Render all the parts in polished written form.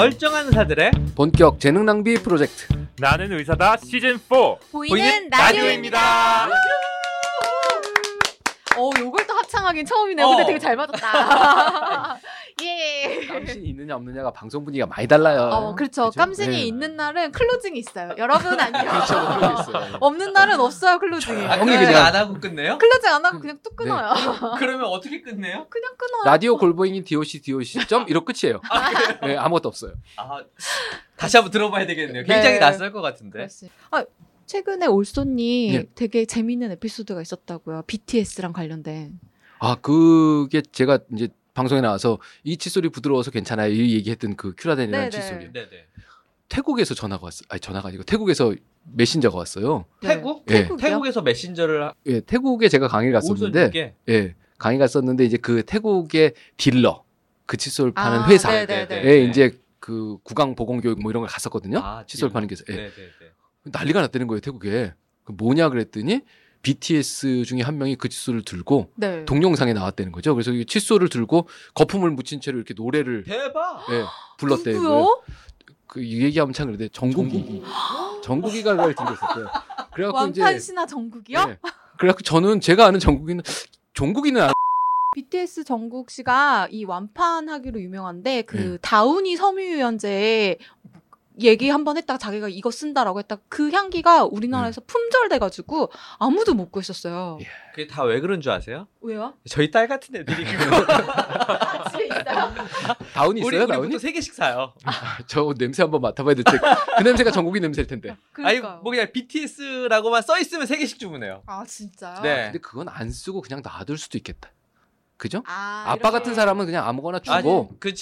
멀쩡한 의사들의 본격 재능 낭비 프로젝트 나는 의사다 시즌4 보이는 라디오입니다. 요걸 또 합창하긴 처음이네요. 근데 되게 잘 맞았다. 예. 깜신이 있느냐 없느냐가 방송 분위기가 많이 달라요. 그렇죠. 깜신이 있는 날은 클로징이 있어요. 여러분 안녕. 그렇죠. 없는 날은 없어요, 클로징이. 클로징 안 하고 끝내요? 클로징 안 하고 그냥 뚝 끊어요. 네. 그러면 어떻게 끝내요? 그냥 끊어요. 라디오 골뱅이 doc.doc. 이러 끝이에요. 네, 아무것도 없어요. 다시 한번 들어봐야 되겠네요. 굉장히 낯설 것 같은데. 최근에 올쏘님 되게 재밌는 에피소드가 있었다고요. BTS랑 관련된. 그게 제가 이제 방송에 나와서 이 칫솔이 부드러워서 괜찮아요. 이 얘기했던 그 큐라덴이라는 칫솔이요. 네네. 태국에서 전화가 왔어요. 아니 전화가 아니고 태국에서 메신저가 왔어요. 태국? 네. 태국에서 메신저를. 태국에 제가 강의를 갔었는데. 강의 갔었는데 이제 그 태국의 딜러 그 칫솔 파는 회사에 이제 그 구강 보건교육 뭐 이런 걸 갔었거든요. 칫솔 파는 회사. 난리가 났다는 거예요, 태국에. 뭐냐 그랬더니 BTS 중에 한 명이 그 칫솔을 들고 동영상에 나왔다는 거죠. 그래서 이 칫솔을 들고 거품을 묻힌 채로 이렇게 노래를 대박! 불렀대요. 이 얘기하면 참 그런데 정국이가 그걸 들렸었대요. 왕판신화 정국이요? 네. 그래갖고 저는 제가 아는 정국이는 안 BTS 정국 씨가 이 완판하기로 유명한데 다우니 섬유유연제 얘기 한번 했다가 자기가 이거 쓴다라고 했다가 그 향기가 우리나라에서 품절돼가지고 아무도 못 구했었어요. 그게 다 왜 그런 줄 아세요? 왜요? 저희 딸 같은 애들이 그거. 진짜요? 다운이 있어요? 다운이? 우리부터 3개씩 사요. 저 냄새 한번 맡아봐야 될 텐데. 그 냄새가 전국이 냄새일 텐데. 그러니까요. 아니 뭐 그냥 BTS라고만 써있으면 3개씩 주문해요. 진짜요? 네. 근데 그건 안 쓰고 그냥 놔둘 수도 있겠다. 그죠? 아빠 이렇게. 같은 사람은 그냥 아무거나 주고. 아빠 같은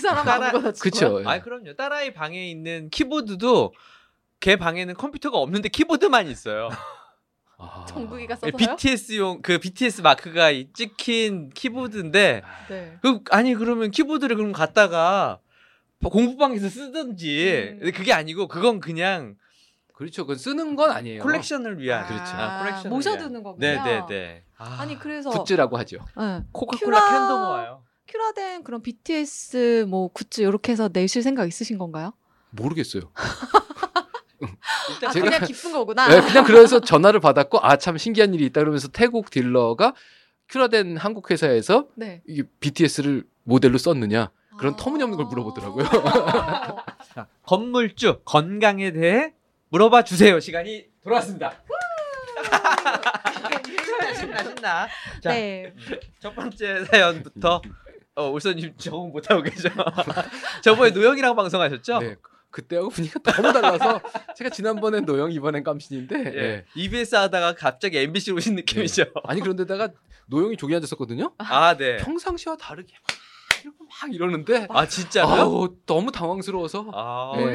사람은 아무거나 주고. 그쵸. 그럼요. 딸아이 방에 있는 키보드도 걔 방에는 컴퓨터가 없는데 키보드만 있어요. 정국이가 써서요? BTS용 그 BTS 마크가 찍힌 키보드인데. 네. 그러면 키보드를 그럼 갖다가 공부방에서 쓰든지. 근데 그게 아니고 그건 그냥. 그렇죠. 그건 쓰는 건 아니에요. 컬렉션을 위한. 그렇죠. 컬렉션을 모셔두는 거군요. 네네네. 아니 그래서 굿즈라고 하죠. 네. 코카콜라 캔도 모아요. 큐라덴 그런 BTS 뭐 굿즈 이렇게 해서 내실 생각 있으신 건가요? 모르겠어요. 제가, 그냥 기쁜 거구나. 네, 그냥 그래서 전화를 받았고 참 신기한 일이 있다 그러면서 태국 딜러가 큐라덴 한국 회사에서 이게 BTS를 모델로 썼느냐 그런 터무니없는 걸 물어보더라고요. 건물주 건강에 대해 물어봐 주세요. 시간이 돌아왔습니다. 신나. 자, 첫 번째 사연부터 올쏘님 적응 못하고 계셔. 저번에 노영이랑 방송하셨죠? 네. 그때하고 분위기가 너무 달라서 제가 지난번엔 노영 이번엔 깜신인데 EBS 하다가 갑자기 MBC로 오신 느낌이죠. 아니 그런데다가 노영이 조기 앉았었거든요. 네. 평상시와 다르게 막 이러는데 진짜요? 너무 당황스러워서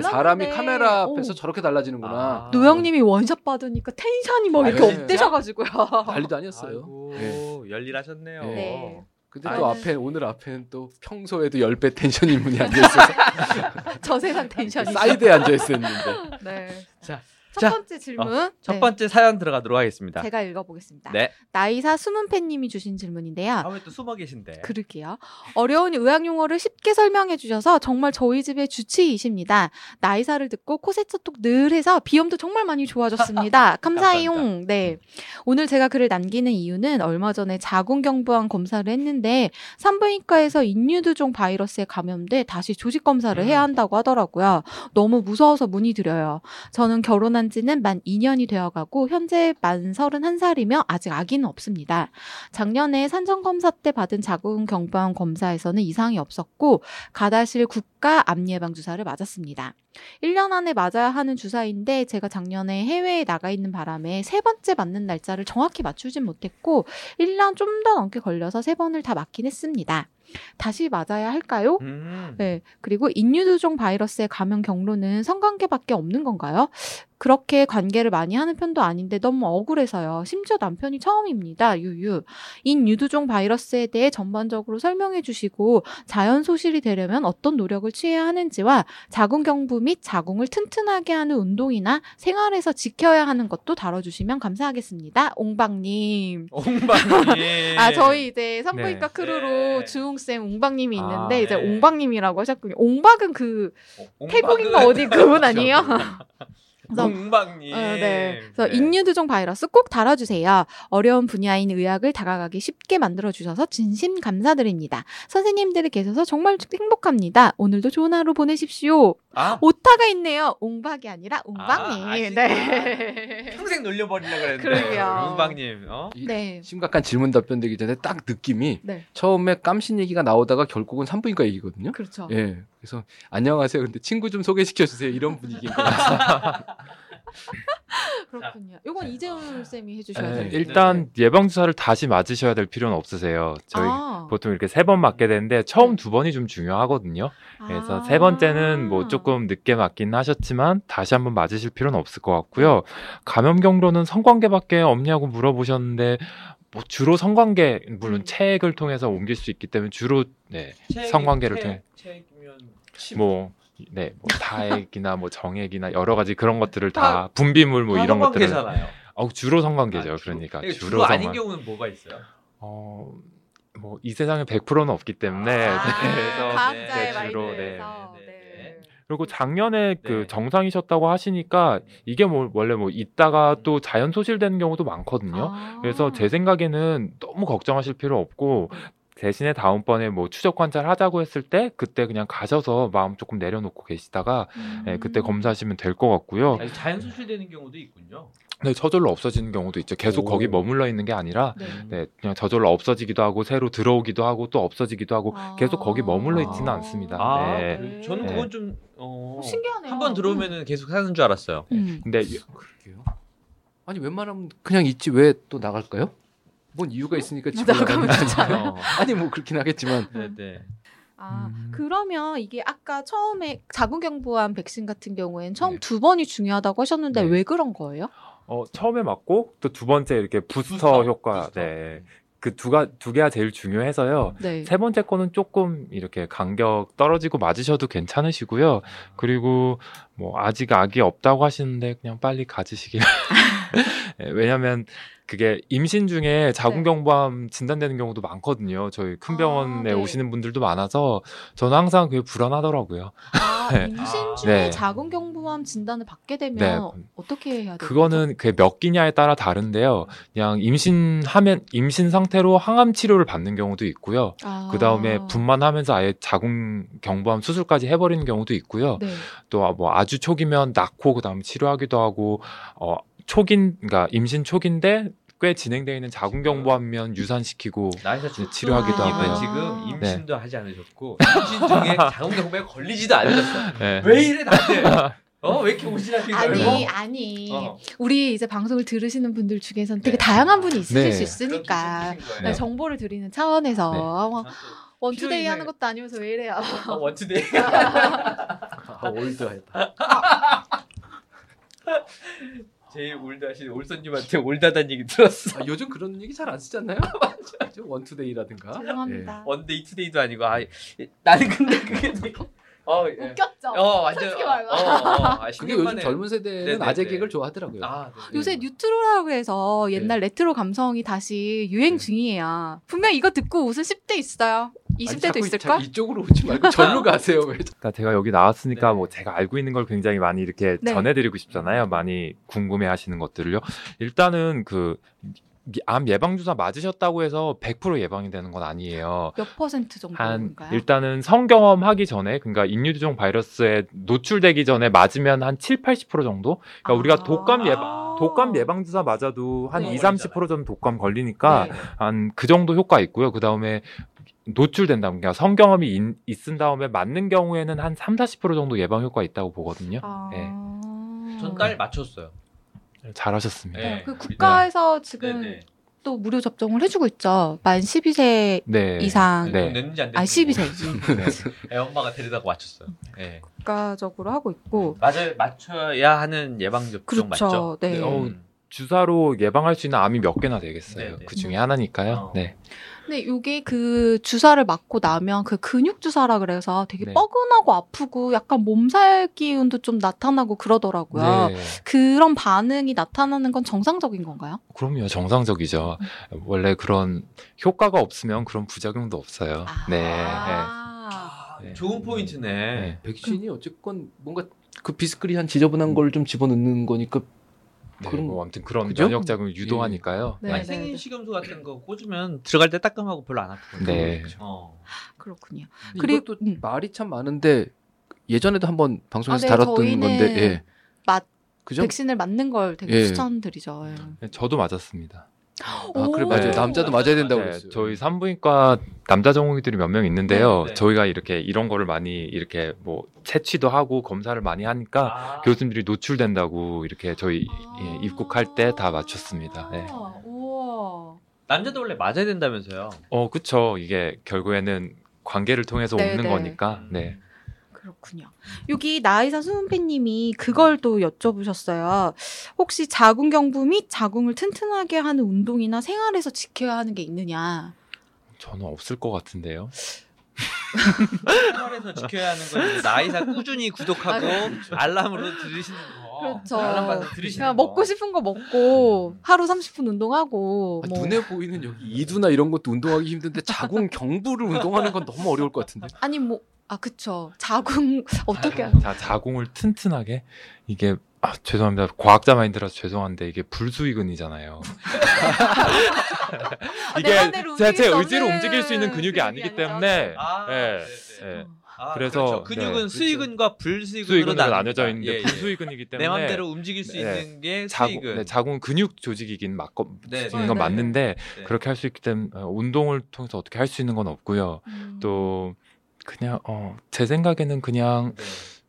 사람이 카메라 앞에서 저렇게 달라지는구나. 노영님이 원샷 받으니까 텐션이 막 이렇게 업되셔가지고요. 난리도 아니었어요. 열일하셨네요. 네. 근데 오늘 앞에는 또 평소에도 10배 텐션인 분이 앉아있어서 저 세상 텐션이 사이드에 앉아있었는데. 네. 첫 번째 질문. 첫 번째 사연 들어가도록 하겠습니다. 제가 읽어보겠습니다. 네. 나이사 숨은 팬님이 주신 질문인데요. 왜 또 숨어 계신데. 그러게요. 어려운 의학용어를 쉽게 설명해 주셔서 정말 저희 집의 주치의이십니다. 나이사를 듣고 코세척도 늘 해서 비염도 정말 많이 좋아졌습니다. 감사해요. 네. 오늘 제가 글을 남기는 이유는 얼마 전에 자궁경부암 검사를 했는데 산부인과에서 인유두종바이러스에 감염돼 다시 조직검사를 해야 한다고 하더라고요. 너무 무서워서 문의드려요. 저는 결혼한 지는 만 2년이 되어가고 현재 만 31살이며 아직 아기는 없습니다. 작년에 산전검사 때 받은 자궁경부암 검사에서는 이상이 없었고 가다실 국가 암예방주사를 맞았습니다. 1년 안에 맞아야 하는 주사인데 제가 작년에 해외에 나가 있는 바람에 세 번째 맞는 날짜를 정확히 맞추진 못했고 1년 좀 더 넘게 걸려서 세 번을 다 맞긴 했습니다. 다시 맞아야 할까요? 네. 그리고 인유두종 바이러스의 감염 경로는 성관계밖에 없는 건가요? 그렇게 관계를 많이 하는 편도 아닌데 너무 억울해서요. 심지어 남편이 처음입니다. 유유. 인유두종 바이러스에 대해 전반적으로 설명해 주시고 자연 소실이 되려면 어떤 노력을 취해야 하는지와 자궁경부 및 자궁을 튼튼하게 하는 운동이나 생활에서 지켜야 하는 것도 다뤄주시면 감사하겠습니다. 옹방님. 저희 이제 산부인과 크루로 주웅 옹쌤, 옹박님이 있는데 이제 네. 옹박님이라고 하셨군요. 옹박은 그 태국인가 어디 그분 아니에요? 옹박님. 네. 그래서 네. 인유두종 바이러스 꼭 달아주세요. 어려운 분야인 의학을 다가가기 쉽게 만들어주셔서 진심 감사드립니다. 선생님들이 계셔서 정말 행복합니다. 오늘도 좋은 하루 보내십시오. 아? 오타가 있네요. 옹박이 아니라 옹박님. 네. 평생 놀려버리려고 그랬는데. 옹박님. 네. 심각한 질문 답변 되기 전에 딱 느낌이 네. 처음에 깜신 얘기가 나오다가 결국은 산부인과 얘기거든요. 그렇죠. 예. 그래서 안녕하세요. 근데 친구 좀 소개시켜주세요. 이런 분위기인 것 같아요. 그렇군요. 이건 이재훈 쌤이 해주셔야 돼요. 일단 예방주사를 다시 맞으셔야 될 필요는 없으세요. 저희 보통 이렇게 3번 맞게 되는데 처음 2번이 좀 중요하거든요. 그래서 3번째는 뭐 조금 늦게 맞긴 하셨지만 다시 한번 맞으실 필요는 없을 것 같고요. 감염 경로는 성관계밖에 없냐고 물어보셨는데 뭐 주로 성관계, 물론 체액을 통해서 옮길 수 있기 때문에 주로 네, 성관계를 통해 뭐 네, 뭐 다액이나 뭐 정액이나 여러 가지 그런 것들을 다 분비물 뭐 이런 것들을 주로 성관계죠. 그러니까 주로 아닌 경우는 뭐가 있어요? 뭐 이 세상에 100%는 없기 때문에 그래서 주로 네. 그리고 작년에 그 정상이셨다고 하시니까 이게 뭐 원래 뭐 있다가 또 자연 소실되는 경우도 많거든요. 그래서 제 생각에는 너무 걱정하실 필요 없고. 대신에 다음번에 뭐 추적 관찰 하자고 했을 때 그때 그냥 가셔서 마음 조금 내려놓고 계시다가 예, 그때 검사하시면 될 것 같고요. 자연 소실되는 경우도 있군요. 네, 저절로 없어지는 경우도 있죠. 계속 거기 머물러 있는 게 아니라 네, 그냥 저절로 없어지기도 하고 새로 들어오기도 하고 또 없어지기도 하고 계속 거기 머물러 있지는 않습니다. 네. 네. 저는 그건 좀 신기하네요. 한번 들어오면은 계속 하는 줄 알았어요. 근데 그러게요. 아니 웬만하면 그냥 있지 왜 또 나갈까요? 뭔 이유가 있으니까 집에 나가면 좋잖아요. 아니 뭐 그렇긴 하겠지만. 네네. 그러면 이게 아까 처음에 자궁경부암 백신 같은 경우에는 처음 네. 2번이 중요하다고 하셨는데 네. 왜 그런 거예요? 처음에 맞고 또 2번째 이렇게 부스터 효과. 부스터. 네. 그 두 개가 제일 중요해서요. 네. 3번째 거는 조금 이렇게 간격 떨어지고 맞으셔도 괜찮으시고요. 그리고 뭐 아직 아기 없다고 하시는데 그냥 빨리 가지시길. 네, 왜냐면 그게 임신 중에 자궁경부암 네. 진단되는 경우도 많거든요. 저희 큰 병원에 네. 오시는 분들도 많아서 저는 항상 그게 불안하더라고요. 네. 임신 중에 네. 자궁경부암 진단을 받게 되면 네. 어떻게 해야 돼요? 그거는 그게 몇 끼냐에 따라 다른데요. 그냥 임신하면 임신 상태로 항암 치료를 받는 경우도 있고요. 그 다음에 분만하면서 아예 자궁경부암 수술까지 해버리는 경우도 있고요. 네. 또 뭐 아주 초기면 낳고 그 다음 치료하기도 하고 초긴, 그러니까 임신 초기인데 꽤 진행되어 있는 자궁경부암면 유산시키고 치료하기도 하고요. 지금 임신도 네. 하지 않으셨고 임신 중에 자궁경부에 걸리지도 않으셨어요. 네. 왜 이래 다들? 왜 이렇게 오시나요? 아니. 우리 이제 방송을 들으시는 분들 중에서는 되게 네. 다양한 분이 있으실 네. 수 있으니까 네. 정보를 드리는 차원에서 네. 원투데이 하는 것도 아니면서 왜 이래요? 원투데이. 올드하다. 제일 올드하신 올쏘님한테 올드하다는 얘기 들었어. 요즘 그런 얘기 잘 안 쓰지 않나요? 맞아. 원투데이라든가. 죄송합니다. 네. 원데이 투데이도 아니고 나는 근데 그게 되게 웃겼죠. 완전. 그게 요즘 젊은 세대는 네네네. 아재 개그를 좋아하더라고요. 요새 뉴트로라고 해서 옛날 네. 레트로 감성이 다시 유행 중이에요. 분명 이거 듣고 웃은 10대 있어요. 20대도 있을까? 이쪽으로 오지 말고 절로 가세요. 그러니까 제가 여기 나왔으니까 네. 뭐 제가 알고 있는 걸 굉장히 많이 이렇게 네. 전해드리고 싶잖아요. 많이 궁금해하시는 것들을요. 일단은 암 예방주사 맞으셨다고 해서 100% 예방이 되는 건 아니에요. 몇 퍼센트 정도인가요? 일단은 성경험하기 전에, 그러니까 인유두종 바이러스에 노출되기 전에 맞으면 한 7, 80% 정도? 그러니까 우리가 독감 예방주사 맞아도 한 2, 30% 정도 독감 걸리니까 네. 한 그 정도 효과 있고요. 그 다음에 노출된다, 그러니까 성경험이 있은 다음에 맞는 경우에는 한 3, 40% 정도 예방 효과 있다고 보거든요. 네. 전 딸 맞췄어요. 잘하셨습니다. 네, 그 국가에서 지금 네네. 또 무료 접종을 해주고 있죠. 만 12세 네. 이상. 네. 냈는지 안 냈는지 12세. 네. 엄마가 데려다가 맞췄어요. 네. 국가적으로 하고 있고. 맞춰야 하는 예방접종 그렇죠. 맞죠? 네. 주사로 예방할 수 있는 암이 몇 개나 되겠어요. 네네. 그 중에 하나니까요. 네. 근데 이게 그 주사를 맞고 나면 그 근육 주사라 그래서 되게 네. 뻐근하고 아프고 약간 몸살 기운도 좀 나타나고 그러더라고요. 네. 그런 반응이 나타나는 건 정상적인 건가요? 그럼요. 정상적이죠. 원래 그런 효과가 없으면 그런 부작용도 없어요. 아~ 네. 네. 좋은 포인트네. 네. 백신이 어쨌건 뭔가 그 비스크리한 지저분한 걸 좀 집어넣는 거니까 네, 그런 뭐 아무튼 그런 면역 작용을 유도하니까요. 네. 네. 생인 식염수 같은 거 꽂으면 들어갈 때 따끔하고 별로 안 아프거든요. 네. 어. 그렇군요. 그리고 또 말이 참 많은데 예전에도 한번 방송에서 네, 다뤘던 건데 예. 그죠? 백신을 맞는 걸 되게 추천드리죠. 예. 저도 맞았습니다. 아, 그래 맞아요. 남자도 맞아야 된다고 그랬어요. 네, 저희 산부인과 남자 전공의들이 몇 명 있는데요. 네. 저희가 이렇게 이런 거를 많이 이렇게 뭐 채취도 하고 검사를 많이 하니까 아. 교수님들이 노출된다고 이렇게 저희 예, 입국할 때 다 맞췄습니다. 네. 우와. 남자도 원래 맞아야 된다면서요? 그쵸. 이게 결국에는 관계를 통해서 네, 오는 네. 거니까. 네. 그렇군요. 여기 나의사 수은배님이 그걸 또 여쭤보셨어요. 혹시 자궁경부 및 자궁을 튼튼하게 하는 운동이나 생활에서 지켜야 하는 게 있느냐? 저는 없을 것 같은데요. 생활에서 지켜야 하는 건 나의사 꾸준히 구독하고 그렇죠. 알람으로 들으시는 거. 그렇죠. 알람 받아서 들으시는 거. 먹고 싶은 거 먹고 하루 30분 운동하고. 아니, 뭐. 눈에 보이는 여기 이두나 이런 것도 운동하기 힘든데 자궁경부를 운동하는 건 너무 어려울 것 같은데. 아니 뭐. 아, 그쵸. 자궁 어떻게 하죠? 자궁을 튼튼하게 이게 아, 죄송합니다. 과학자 마인드라서 죄송한데 이게 불수의근이잖아요. 이게 자체 의지로 움직일 수 있는 근육이 아니기 때문에. 아, 네. 네. 아, 그래서 그렇죠. 근육은 네. 수의근과 불수의근으로 나뉘어져 있는데 예, 예. 불수의근이기 때문에 내 마음대로 움직일 수 네. 있는 게 수의근. 네, 자궁은 근육 조직이긴 건 맞는데 네. 그렇게 할 수 있기 때문에 운동을 통해서 어떻게 할 수 있는 건 없고요. 또 그냥 제 생각에는 그냥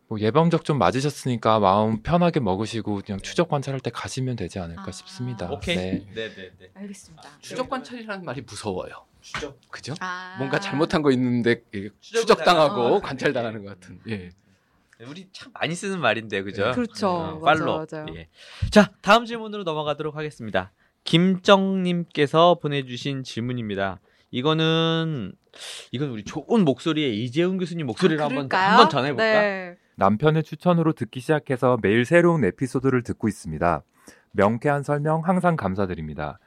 뭐 예방적 좀 맞으셨으니까 마음 편하게 먹으시고 그냥 추적 관찰할 때 가시면 되지 않을까 싶습니다. 오케이. 네, 네, 네. 알겠습니다. 추적 관찰이라는 말이 무서워요. 추적. 그죠? 뭔가 잘못한 거 있는데 추적당하고 관찰 당하는 것 같은. 예. 우리 참 많이 쓰는 말인데 그죠? 네, 그렇죠. 팔로우. 예. 자, 다음 질문으로 넘어가도록 하겠습니다. 김정님께서 보내주신 질문입니다. 이건 우리 좋은 목소리에 이재훈 교수님 목소리를 한번 전해볼까? 네. 남편의 추천으로 듣기 시작해서 매일 새로운 에피소드를 듣고 있습니다. 명쾌한 설명 항상 감사드립니다.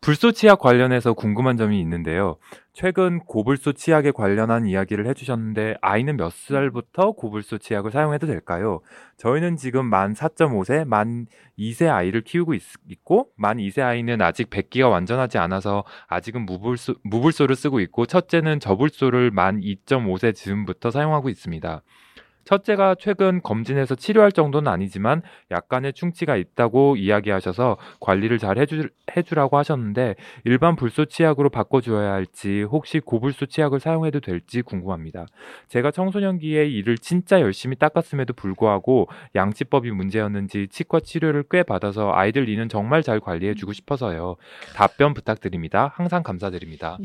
불쏘 치약 관련해서 궁금한 점이 있는데요. 최근 고불쏘 치약에 관련한 이야기를 해주셨는데 아이는 몇 살부터 고불쏘 치약을 사용해도 될까요? 저희는 지금 만 4.5세, 만 2세 아이를 키우고 있고 만 2세 아이는 아직 백기가 완전하지 않아서 아직은 무불쏘를 쓰고 있고 첫째는 저불쏘를 만 2.5세 즈음부터 사용하고 있습니다. 첫째가 최근 검진해서 치료할 정도는 아니지만 약간의 충치가 있다고 이야기하셔서 관리를 잘 해주라고 하셨는데 일반 불쏘 치약으로 바꿔줘야 할지 혹시 고불쏘 치약을 사용해도 될지 궁금합니다. 제가 청소년기에 일을 진짜 열심히 닦았음에도 불구하고 양치법이 문제였는지 치과 치료를 꽤 받아서 아이들 이는 정말 잘 관리해주고 싶어서요. 답변 부탁드립니다. 항상 감사드립니다.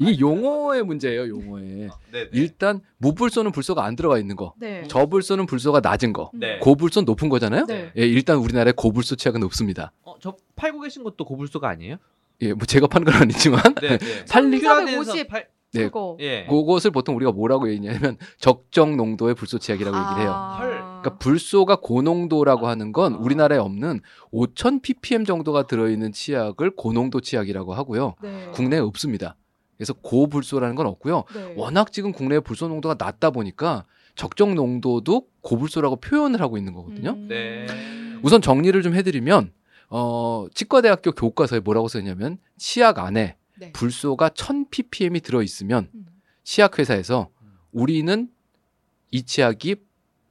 이게 용어의 문제예요, 용어의. 일단, 무불쏘는 불쏘가 안 들어가 있는 거. 네. 저불쏘는 불쏘가 낮은 거. 네. 고불쏘는 높은 거잖아요? 네. 예, 일단 우리나라에 고불쏘 치약은 없습니다. 저 팔고 계신 것도 고불쏘가 아니에요? 예, 뭐 제가 파는 건 아니지만. 네. 네. 네. 예. 그것을 보통 우리가 뭐라고 얘기하냐면 적정 농도의 불쏘 치약이라고 얘기를 해요. 그러니까 불쏘가 고농도라고 하는 건 우리나라에 없는 5000ppm 정도가 들어있는 치약을 고농도 치약이라고 하고요. 네. 국내에 없습니다. 그래서 고불쏘라는 건 없고요. 네. 워낙 지금 국내의 불쏘 농도가 낮다 보니까 적정 농도도 고불쏘라고 표현을 하고 있는 거거든요. 네. 우선 정리를 좀 해드리면 치과대학교 교과서에 뭐라고 써있냐면 치약 안에 불쏘가 1000ppm이 들어있으면 치약회사에서 우리는 이 치약이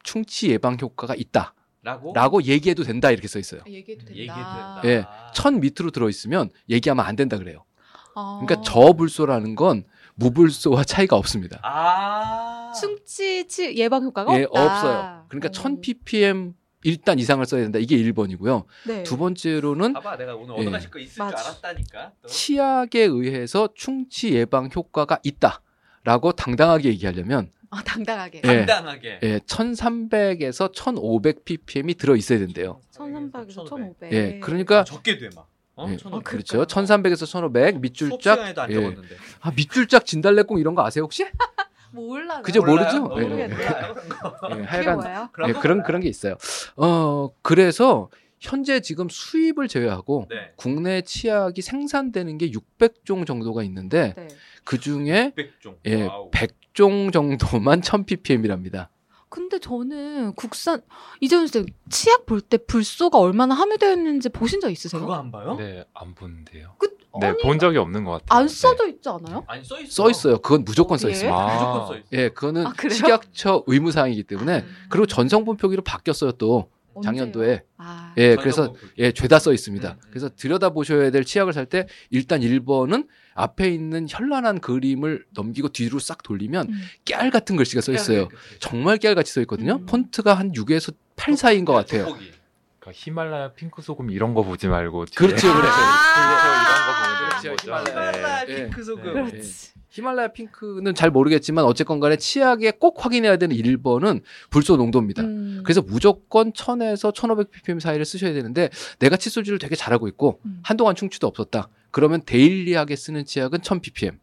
충치 예방 효과가 있다. 라고 얘기해도 된다 이렇게 써있어요. 얘기해도 된다. 예, 1000 밑으로 들어있으면 얘기하면 안 된다 그래요. 그러니까 저불쏘라는 건 무불쏘와 차이가 없습니다. 충치 예방 효과가 없다. 없어요. 그러니까 1000ppm 일단 이상을 써야 된다. 이게 1번이고요. 네. 두 번째로는 봐봐, 내가 오늘 얻어가실 거 있을 줄 알았다니까. 또. 치약에 의해서 충치 예방 효과가 있다라고 당당하게 얘기하려면 당당하게. 1300에서 1500ppm이 들어 있어야 된대요. 1300에서 1500. 예, 그러니까 적게 돼 막. 어? 예. 1,500. 그렇죠. 1,300에서 1,500 밑줄짝. 수업시간에도 안 적었는데. 예. 아, 밑줄짝 진달래꽃 이런 거 아세요 혹시? 몰라. 그저 모르죠. 모르겠네요. 예. 하여간 예. 그런 게 있어요. 그래서 현재 지금 수입을 제외하고 네. 국내 치약이 생산되는 게 600종 정도가 있는데 네. 그 중에 100종. 예, 와우. 100종 정도만 1,000ppm이랍니다. 근데 저는 국산 이재훈 씨 치약 볼 때 불소가 얼마나 함유되어 있는지 보신 적 있으세요? 그거 안 봐요? 네, 안 보는데요. 네, 본 적이 없는 것 같아요. 안 써져 있지 않아요? 아니, 써 있어요. 써 있어요. 그건 무조건 써 있습니다. 아. 무조건 써 있어요. 예, 그거는 식약처 의무 사항이기 때문에 그리고 전성분 표기로 바뀌었어요 또. 작년도에 아, 예 그래서 예 죄다 써 있습니다. 그래서 들여다 보셔야 될 치약을 살 때 일단 1번은 앞에 있는 현란한 그림을 넘기고 뒤로 싹 돌리면 깨알 같은 글씨가 써 있어요. 정말 깨알같이 써 있거든요. 폰트가 한 6에서 8 사이인 것 같아요. 그러니까 히말라야 핑크 소금 이런 거 보지 말고 그렇죠 그렇죠. 아~ 이런 거 보면 돼요. 히말라야 핑크 소금. 네. 그렇지. 히말라야 핑크는 잘 모르겠지만 어쨌건 간에 치약에 꼭 확인해야 되는 1번은 불소 농도입니다. 그래서 무조건 1000에서 1500ppm 사이를 쓰셔야 되는데 내가 칫솔질을 되게 잘하고 있고 한동안 충치도 없었다. 그러면 데일리하게 쓰는 치약은 1000ppm.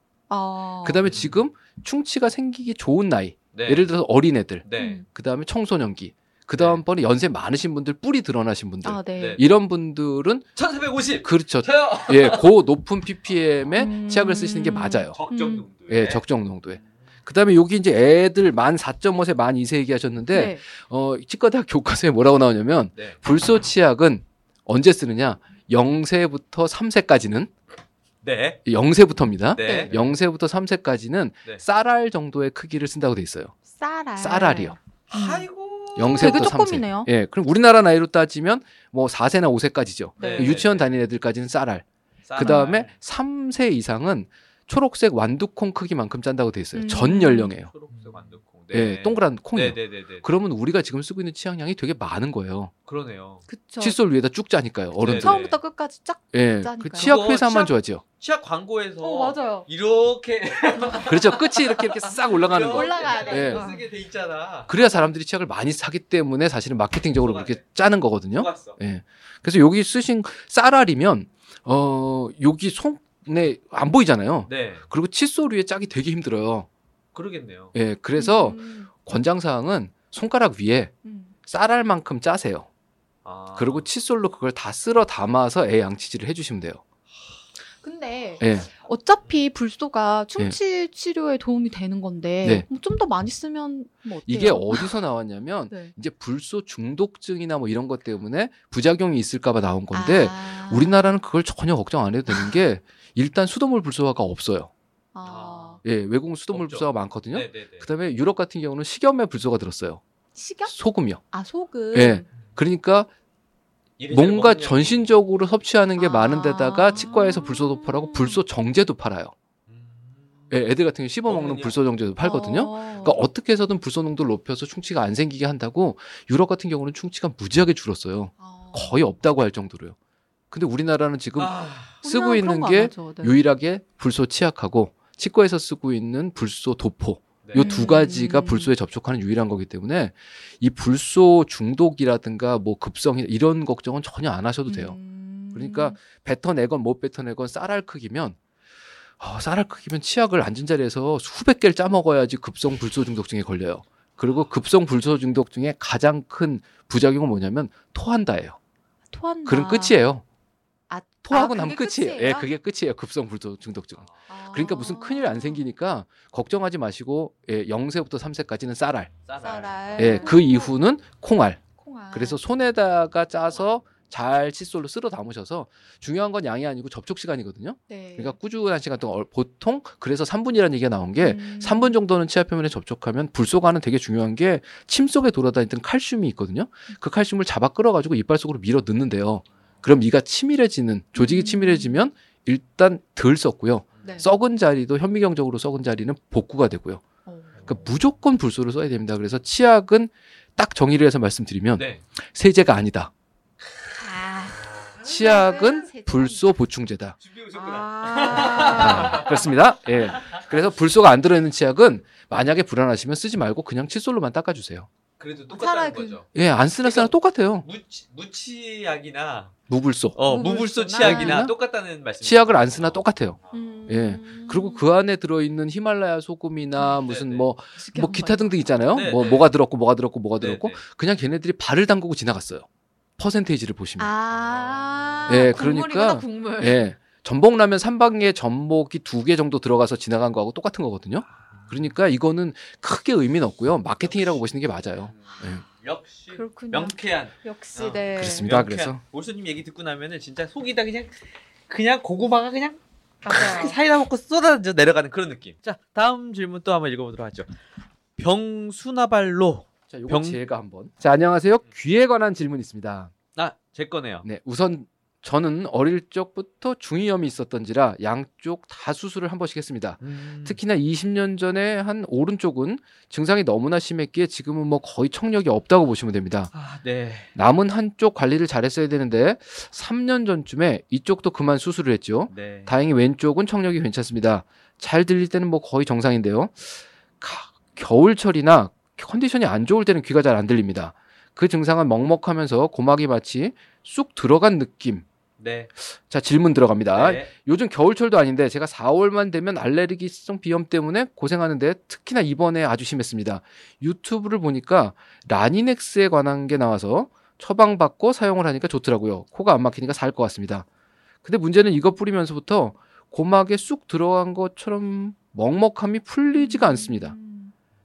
그 다음에 지금 충치가 생기기 좋은 나이. 네. 예를 들어서 어린애들. 네. 그 다음에 청소년기. 그 다음번에 네. 연세 많으신 분들, 뿔이 드러나신 분들. 아, 네. 이런 분들은. 1450! 그렇죠. 저요. 예, 고 높은 ppm에 치약을 쓰시는 게 맞아요. 적정 농도에. 예, 적정 농도에. 그 다음에 여기 이제 애들 만 4.5세, 만 2세 얘기하셨는데, 네. 치과대학 교과서에 뭐라고 나오냐면, 네. 불소 치약은 언제 쓰느냐? 0세부터 3세까지는. 네. 0세부터입니다. 네. 0세부터 3세까지는 네. 쌀알 정도의 크기를 쓴다고 돼 있어요. 쌀알. 쌀알이요. 아이고. 0세부터 3세. 예, 그럼 우리나라 나이로 따지면 뭐 4세나 5세까지죠. 네. 유치원 다니는 애들까지는 쌀알. 그 다음에 3세 이상은 초록색 완두콩 크기만큼 짠다고 돼 있어요. 전 연령이에요. 초록색 완두콩. 네. 예, 동그란 콩이요. 네네네네. 그러면 우리가 지금 쓰고 있는 치약량이 되게 많은 거예요. 그러네요. 그쵸. 칫솔 위에다 쭉 짜니까요. 어른들. 처음부터 끝까지 쫙 예, 짜니까요. 그 치약 회사만 좋아하죠. 치약 광고에서 맞아요. 이렇게 그렇죠. 끝이 이렇게 싹 올라가는 거. 올라가야 돼. 예. 쓰게 돼 있잖아. 그래야 사람들이 치약을 많이 사기 때문에 사실은 마케팅적으로 그렇게 짜는 거거든요. 예. 그래서 여기 쓰신 쌀알이면 여기 손에 안 보이잖아요. 네. 그리고 칫솔 위에 짜기 되게 힘들어요. 그러겠네요. 예, 그래서 권장사항은 손가락 위에 쌀알만큼 짜세요. 아. 그리고 칫솔로 그걸 다 쓸어 담아서 애 양치질을 해주시면 돼요. 근데 예. 어차피 불소가 충치 예. 치료에 도움이 되는 건데 네. 좀 더 많이 쓰면 뭐 어때요? 이게 어디서 나왔냐면 네. 이제 불소 중독증이나 뭐 이런 것 때문에 부작용이 있을까봐 나온 건데 우리나라는 그걸 전혀 걱정 안 해도 되는 게 일단 수돗물 불소화가 없어요. 예, 외국은 수돗물 불소가 많거든요. 네네네. 그다음에 유럽 같은 경우는 식염에 불소가 들었어요. 식염? 소금이요. 아, 소금. 예, 그러니까 뭔가 전신적으로 섭취하는 게 많은데다가 치과에서 불소도 팔고 불소 정제도 팔아요. 예, 애들 같은 경우 씹어 먹는 불소 정제도 팔거든요. 그러니까 어떻게 해서든 불소 농도를 높여서 충치가 안 생기게 한다고 유럽 같은 경우는 충치가 무지하게 줄었어요. 거의 없다고 할 정도로요. 근데 우리나라는 지금 쓰고 있는 게 네. 유일하게 불소 치약하고. 치과에서 쓰고 있는 불소 도포 네. 이 두 가지가 불소에 접촉하는 유일한 거기 때문에 이 불소 중독이라든가 뭐 급성 이런 걱정은 전혀 안 하셔도 돼요. 그러니까 뱉어내건 못 뱉어내건 쌀알 크기면 쌀알 크기면 치약을 앉은 자리에서 수백 개를 짜 먹어야지 급성 불소 중독증에 걸려요. 그리고 급성 불소 중독증의 가장 큰 부작용은 뭐냐면 토한다예요. 토한다. 그럼 끝이에요. 토하고 나면 끝이에요. 예, 그게 끝이에요. 급성 불소 중독증. 그러니까 무슨 큰일 안 생기니까 걱정하지 마시고 예, 0세부터 3세까지는 쌀알. 쌀알. 예, 그 이후는 콩알. 콩알. 그래서 손에다가 짜서 잘 칫솔로 쓸어 담으셔서 중요한 건 양이 아니고 접촉 시간이거든요. 네. 그러니까 꾸준한 시간 동안 보통 그래서 3분이라는 얘기가 나온 게 3분 정도는 치아 표면에 접촉하면 불소가는 되게 중요한 게 침 속에 돌아다니던 칼슘이 있거든요. 그 칼슘을 잡아 끌어가지고 이빨 속으로 밀어 넣는데요. 그럼 이가 치밀해지는 조직이 치밀해지면 일단 덜 썩고요. 네. 썩은 자리도 현미경적으로 썩은 자리는 복구가 되고요. 그러니까 무조건 불소를 써야 됩니다. 그래서 치약은 딱 정의를 해서 말씀드리면 네. 세제가 아니다. 치약은 불소 보충제다. 그렇습니다. 예. 그래서 불소가 안 들어있는 치약은 만약에 불안하시면 쓰지 말고 그냥 칫솔로만 닦아주세요. 그래도 똑같다는 거죠. 예, 안 쓰는 사람 똑같아요. 무치약이나 무불소. 무불소 치약이나 똑같다는 말씀. 치약을 안 쓰나 똑같아요. 예. 그리고 그 안에 들어 있는 히말라야 소금이나 무슨 뭐 기타 등등 있잖아요. 네네. 뭐가 들었고 네네. 그냥 걔네들이 발을 담그고 지나갔어요. 퍼센테이지를 보시면. 아. 예, 그러니까 국물. 예. 전복라면 3박에 전복이 2개 정도 들어가서 지나간 거하고 똑같은 거거든요. 그러니까 이거는 크게 의미는 없고요. 마케팅이라고 보시는 게 맞아요. 네. 역시 그렇군요. 명쾌한. 역시 네. 그렇습니다. 명쾌한. 그래서 올쏘님 얘기 듣고 나면은 진짜 속이 다 그냥 고구마가 그냥 사이다 먹고 쏟아져 내려가는 그런 느낌. 자, 다음 질문 또 한번 읽어보도록 하죠. 병수나발로. 자, 요거 제가 한번. 자, 안녕하세요. 귀에 관한 질문 있습니다. 제 거네요. 네, 우선 저는 어릴 적부터 중이염이 있었던지라 양쪽 다 수술을 한 번씩 했습니다. 특히나 20년 전에 한 오른쪽은 증상이 너무나 심했기에 지금은 뭐 거의 청력이 없다고 보시면 됩니다. 아, 네. 남은 한쪽 관리를 잘했어야 되는데 3년 전쯤에 이쪽도 그만 수술을 했죠. 네. 다행히 왼쪽은 청력이 괜찮습니다. 잘 들릴 때는 뭐 거의 정상인데요. 겨울철이나 컨디션이 안 좋을 때는 귀가 잘 안 들립니다. 그 증상은 먹먹하면서 고막이 마치 쑥 들어간 느낌. 네. 자, 질문 들어갑니다. 네. 요즘 겨울철도 아닌데 제가 4월만 되면 알레르기성 비염 때문에 고생하는데 특히나 이번에 아주 심했습니다. 유튜브를 보니까 라니넥스에 관한 게 나와서 처방받고 사용을 하니까 좋더라고요. 코가 안 막히니까 살 것 같습니다. 근데 문제는 이거 뿌리면서부터 고막에 쑥 들어간 것처럼 먹먹함이 풀리지가 않습니다.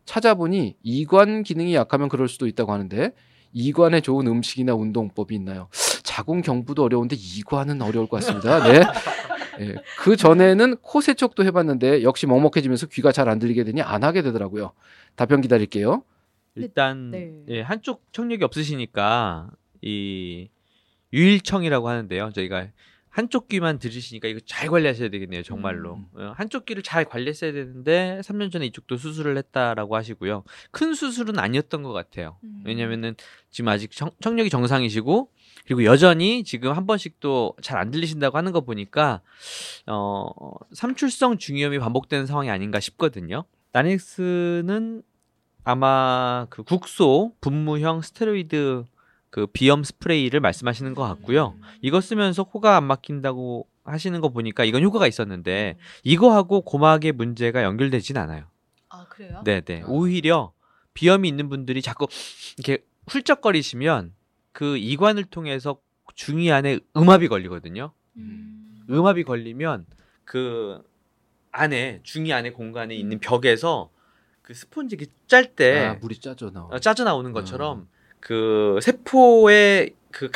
찾아보니 이관 기능이 약하면 그럴 수도 있다고 하는데 이관에 좋은 음식이나 운동법이 있나요? 자궁경부도 어려운데 이관은 어려울 것 같습니다. 네. 네. 그 전에는 코 세척도 해봤는데 역시 먹먹해지면서 귀가 잘 안 들리게 되니 안 하게 되더라고요. 답변 기다릴게요. 일단 예, 한쪽 청력이 없으시니까 이 유일청이라고 하는데요. 저희가 한쪽 귀만 들으시니까 이거 잘 관리하셔야 되겠네요. 정말로. 한쪽 귀를 잘 관리했어야 되는데 3년 전에 이쪽도 수술을 했다라고 하시고요. 큰 수술은 아니었던 것 같아요. 왜냐면은 지금 아직 청력이 정상이시고 그리고 여전히 지금 한 번씩 또 잘 안 들리신다고 하는 거 보니까 삼출성 중이염이 반복되는 상황이 아닌가 싶거든요. 라니넥스는 아마 그 국소 분무형 스테로이드 그 비염 스프레이를 말씀하시는 것 같고요. 이거 쓰면서 코가 안 막힌다고 하시는 거 보니까 이건 효과가 있었는데 이거하고 고막의 문제가 연결되진 않아요. 아, 그래요? 네네. 오히려 비염이 있는 분들이 자꾸 이렇게 훌쩍거리시면 그 이관을 통해서 중이 안에 음압이 걸리거든요. 음압이 걸리면 그 안에 중이 안에 공간에 있는 벽에서 그 스폰지 짤 때 물이 짜져 나오는 것처럼 그 세포의 그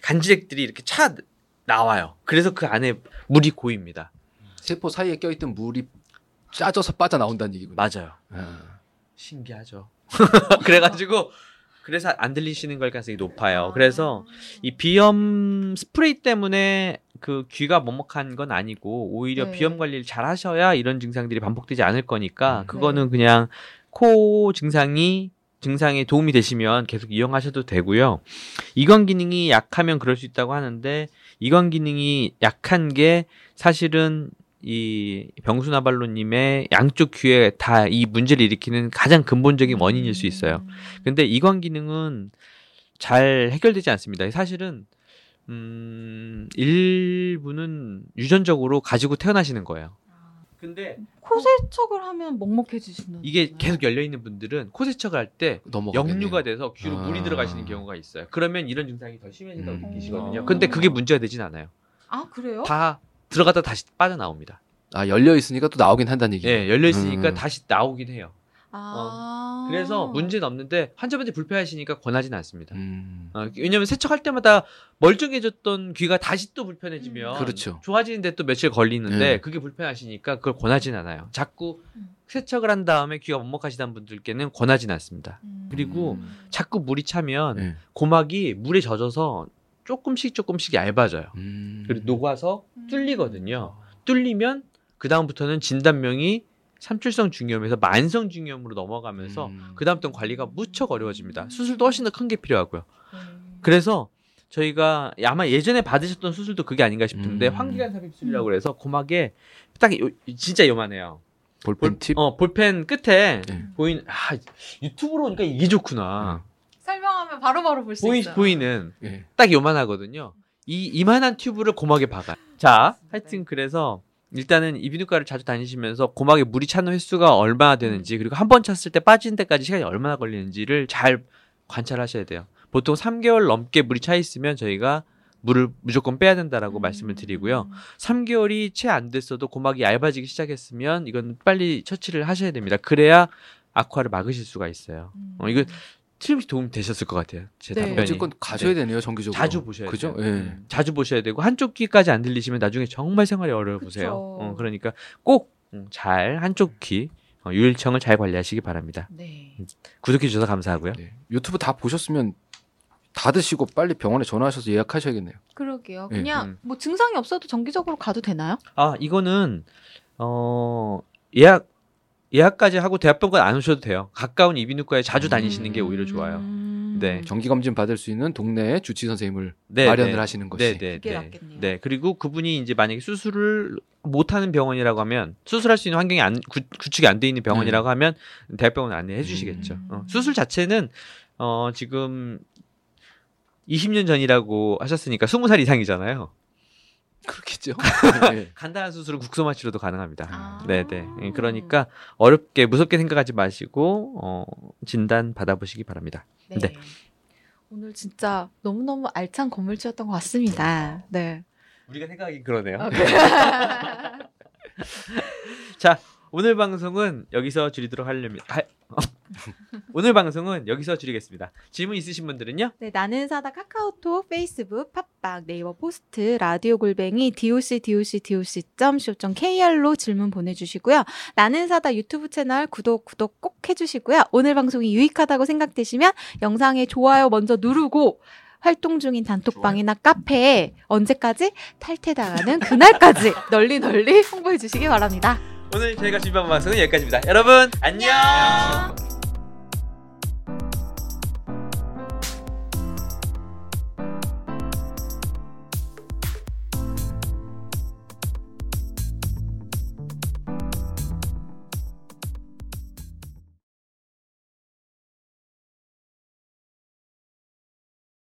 간지액들이 이렇게 차 나와요. 그래서 그 안에 물이 고입니다. 세포 사이에 껴있던 물이 짜져서 빠져 나온다는 얘기군요. 맞아요. 신기하죠. 그래서 안 들리시는 걸 가능성이 높아요. 그래서 이 비염 스프레이 때문에 그 귀가 먹먹한 건 아니고 오히려 비염 관리를 잘 하셔야 이런 증상들이 반복되지 않을 거니까 그거는 그냥 코 증상에 도움이 되시면 계속 이용하셔도 되고요. 이관 기능이 약하면 그럴 수 있다고 하는데 이관 기능이 약한 게 사실은 이 병수나발로님의 양쪽 귀에 다 이 문제를 일으키는 가장 근본적인 원인일 수 있어요. 근데 이관 기능은 잘 해결되지 않습니다. 사실은 일부는 유전적으로 가지고 태어나시는 거예요. 근데 코 세척을 하면 먹먹해지신다. 이게 계속 열려 있는 분들은 코 세척을 할 때 역류가 돼서 귀로 물이 들어가시는 경우가 있어요. 그러면 이런 증상이 더 심해진다고 느끼시거든요. 근데 그게 문제가 되진 않아요. 아, 그래요? 다 들어갔다 다시 빠져 나옵니다. 아, 열려 있으니까 또 나오긴 한다는 얘기예요. 네, 열려 있으니까 다시 나오긴 해요. 아. 그래서 문제는 없는데 환자분들이 불편하시니까 권하진 않습니다. 왜냐하면 세척할 때마다 멀쩡해졌던 귀가 다시 또 불편해지면 그렇죠. 좋아지는데 또 며칠 걸리는데 그게 불편하시니까 그걸 권하진 않아요. 자꾸 세척을 한 다음에 귀가 먹먹하시다는 분들께는 권하진 않습니다. 그리고 자꾸 물이 차면 고막이 물에 젖어서 조금씩 얇아져요. 그리고 녹아서 뚫리거든요. 뚫리면 그 다음부터는 진단명이 삼출성 중이염에서 만성 중이염으로 넘어가면서 그다음부터 관리가 무척 어려워집니다. 수술도 훨씬 더 큰 게 필요하고요. 그래서 저희가 아마 예전에 받으셨던 수술도 그게 아닌가 싶은데 환기관 삽입술이라고 해서 고막에 딱 진짜 요만해요. 볼펜 팁? 볼펜 끝에 보이는, 유튜브로 오니까 이게 좋구나. 설명하면 바로바로 볼 수 있어요. 보이는, 딱 요만하거든요. 이만한 튜브를 고막에 박아요. 자, 하여튼 그래서 일단은 이비인후과를 자주 다니시면서 고막에 물이 차는 횟수가 얼마나 되는지, 그리고 한 번 찼을 때 빠지는 데까지 시간이 얼마나 걸리는지를 잘 관찰하셔야 돼요. 보통 3개월 넘게 물이 차 있으면 저희가 물을 무조건 빼야 된다라고 말씀을 드리고요. 3개월이 채 안 됐어도 고막이 얇아지기 시작했으면 이건 빨리 처치를 하셔야 됩니다. 그래야 악화를 막으실 수가 있어요. 이거 틀림없이 도움 되셨을 것 같아요. 제 답변이. 어쨌건 가셔야 되네요. 정기적으로. 자주 보셔야 돼요. 예. 자주 보셔야 되고 한쪽 귀까지 안 들리시면 나중에 정말 생활이 어려워 보세요. 그러니까 꼭 잘 한쪽 귀 유일청을 잘 관리하시기 바랍니다. 네. 구독해 주셔서 감사하고요. 네. 유튜브 다 보셨으면 다 드시고 빨리 병원에 전화하셔서 예약하셔야겠네요. 그러게요. 그냥 뭐 증상이 없어도 정기적으로 가도 되나요? 아, 이거는 예약까지 하고 대학병원 안 오셔도 돼요. 가까운 이비인후과에 자주 다니시는 게 오히려 좋아요. 네. 정기검진 받을 수 있는 동네에 주치 선생님을 마련을 하시는 것이 그게 낫겠네요. 네. 그리고 그분이 이제 만약에 수술을 못하는 병원이라고 하면, 수술할 수 있는 환경이 구축이 안 돼 있는 병원이라고 하면 대학병원 안내해 주시겠죠. 수술 자체는 지금 20년 전이라고 하셨으니까 20살 이상이잖아요. 그렇겠죠. 간단한 수술은 국소마 치료도 가능합니다. 네네. 그러니까 어렵게 무섭게 생각하지 마시고 진단 받아보시기 바랍니다. 네. 네. 오늘 진짜 너무너무 알찬 건물주였던 것 같습니다. 네. 우리가 생각하기 그러네요. 자, 오늘 방송은 여기서 줄이겠습니다. 질문 있으신 분들은요? 네, 나는 사다 카카오톡, 페이스북, 팟빵, 네이버 포스트, 라디오골뱅이 docdoc.co.kr로 질문 보내주시고요. 나는 사다 유튜브 채널 구독 꼭 해주시고요. 오늘 방송이 유익하다고 생각되시면 영상에 좋아요 먼저 누르고 활동 중인 단톡방이나 카페에 언제까지? 탈퇴당하는 그날까지 널리 홍보해 주시기 바랍니다. 오늘 저희가 준비한 방송은 여기까지입니다. 여러분 안녕!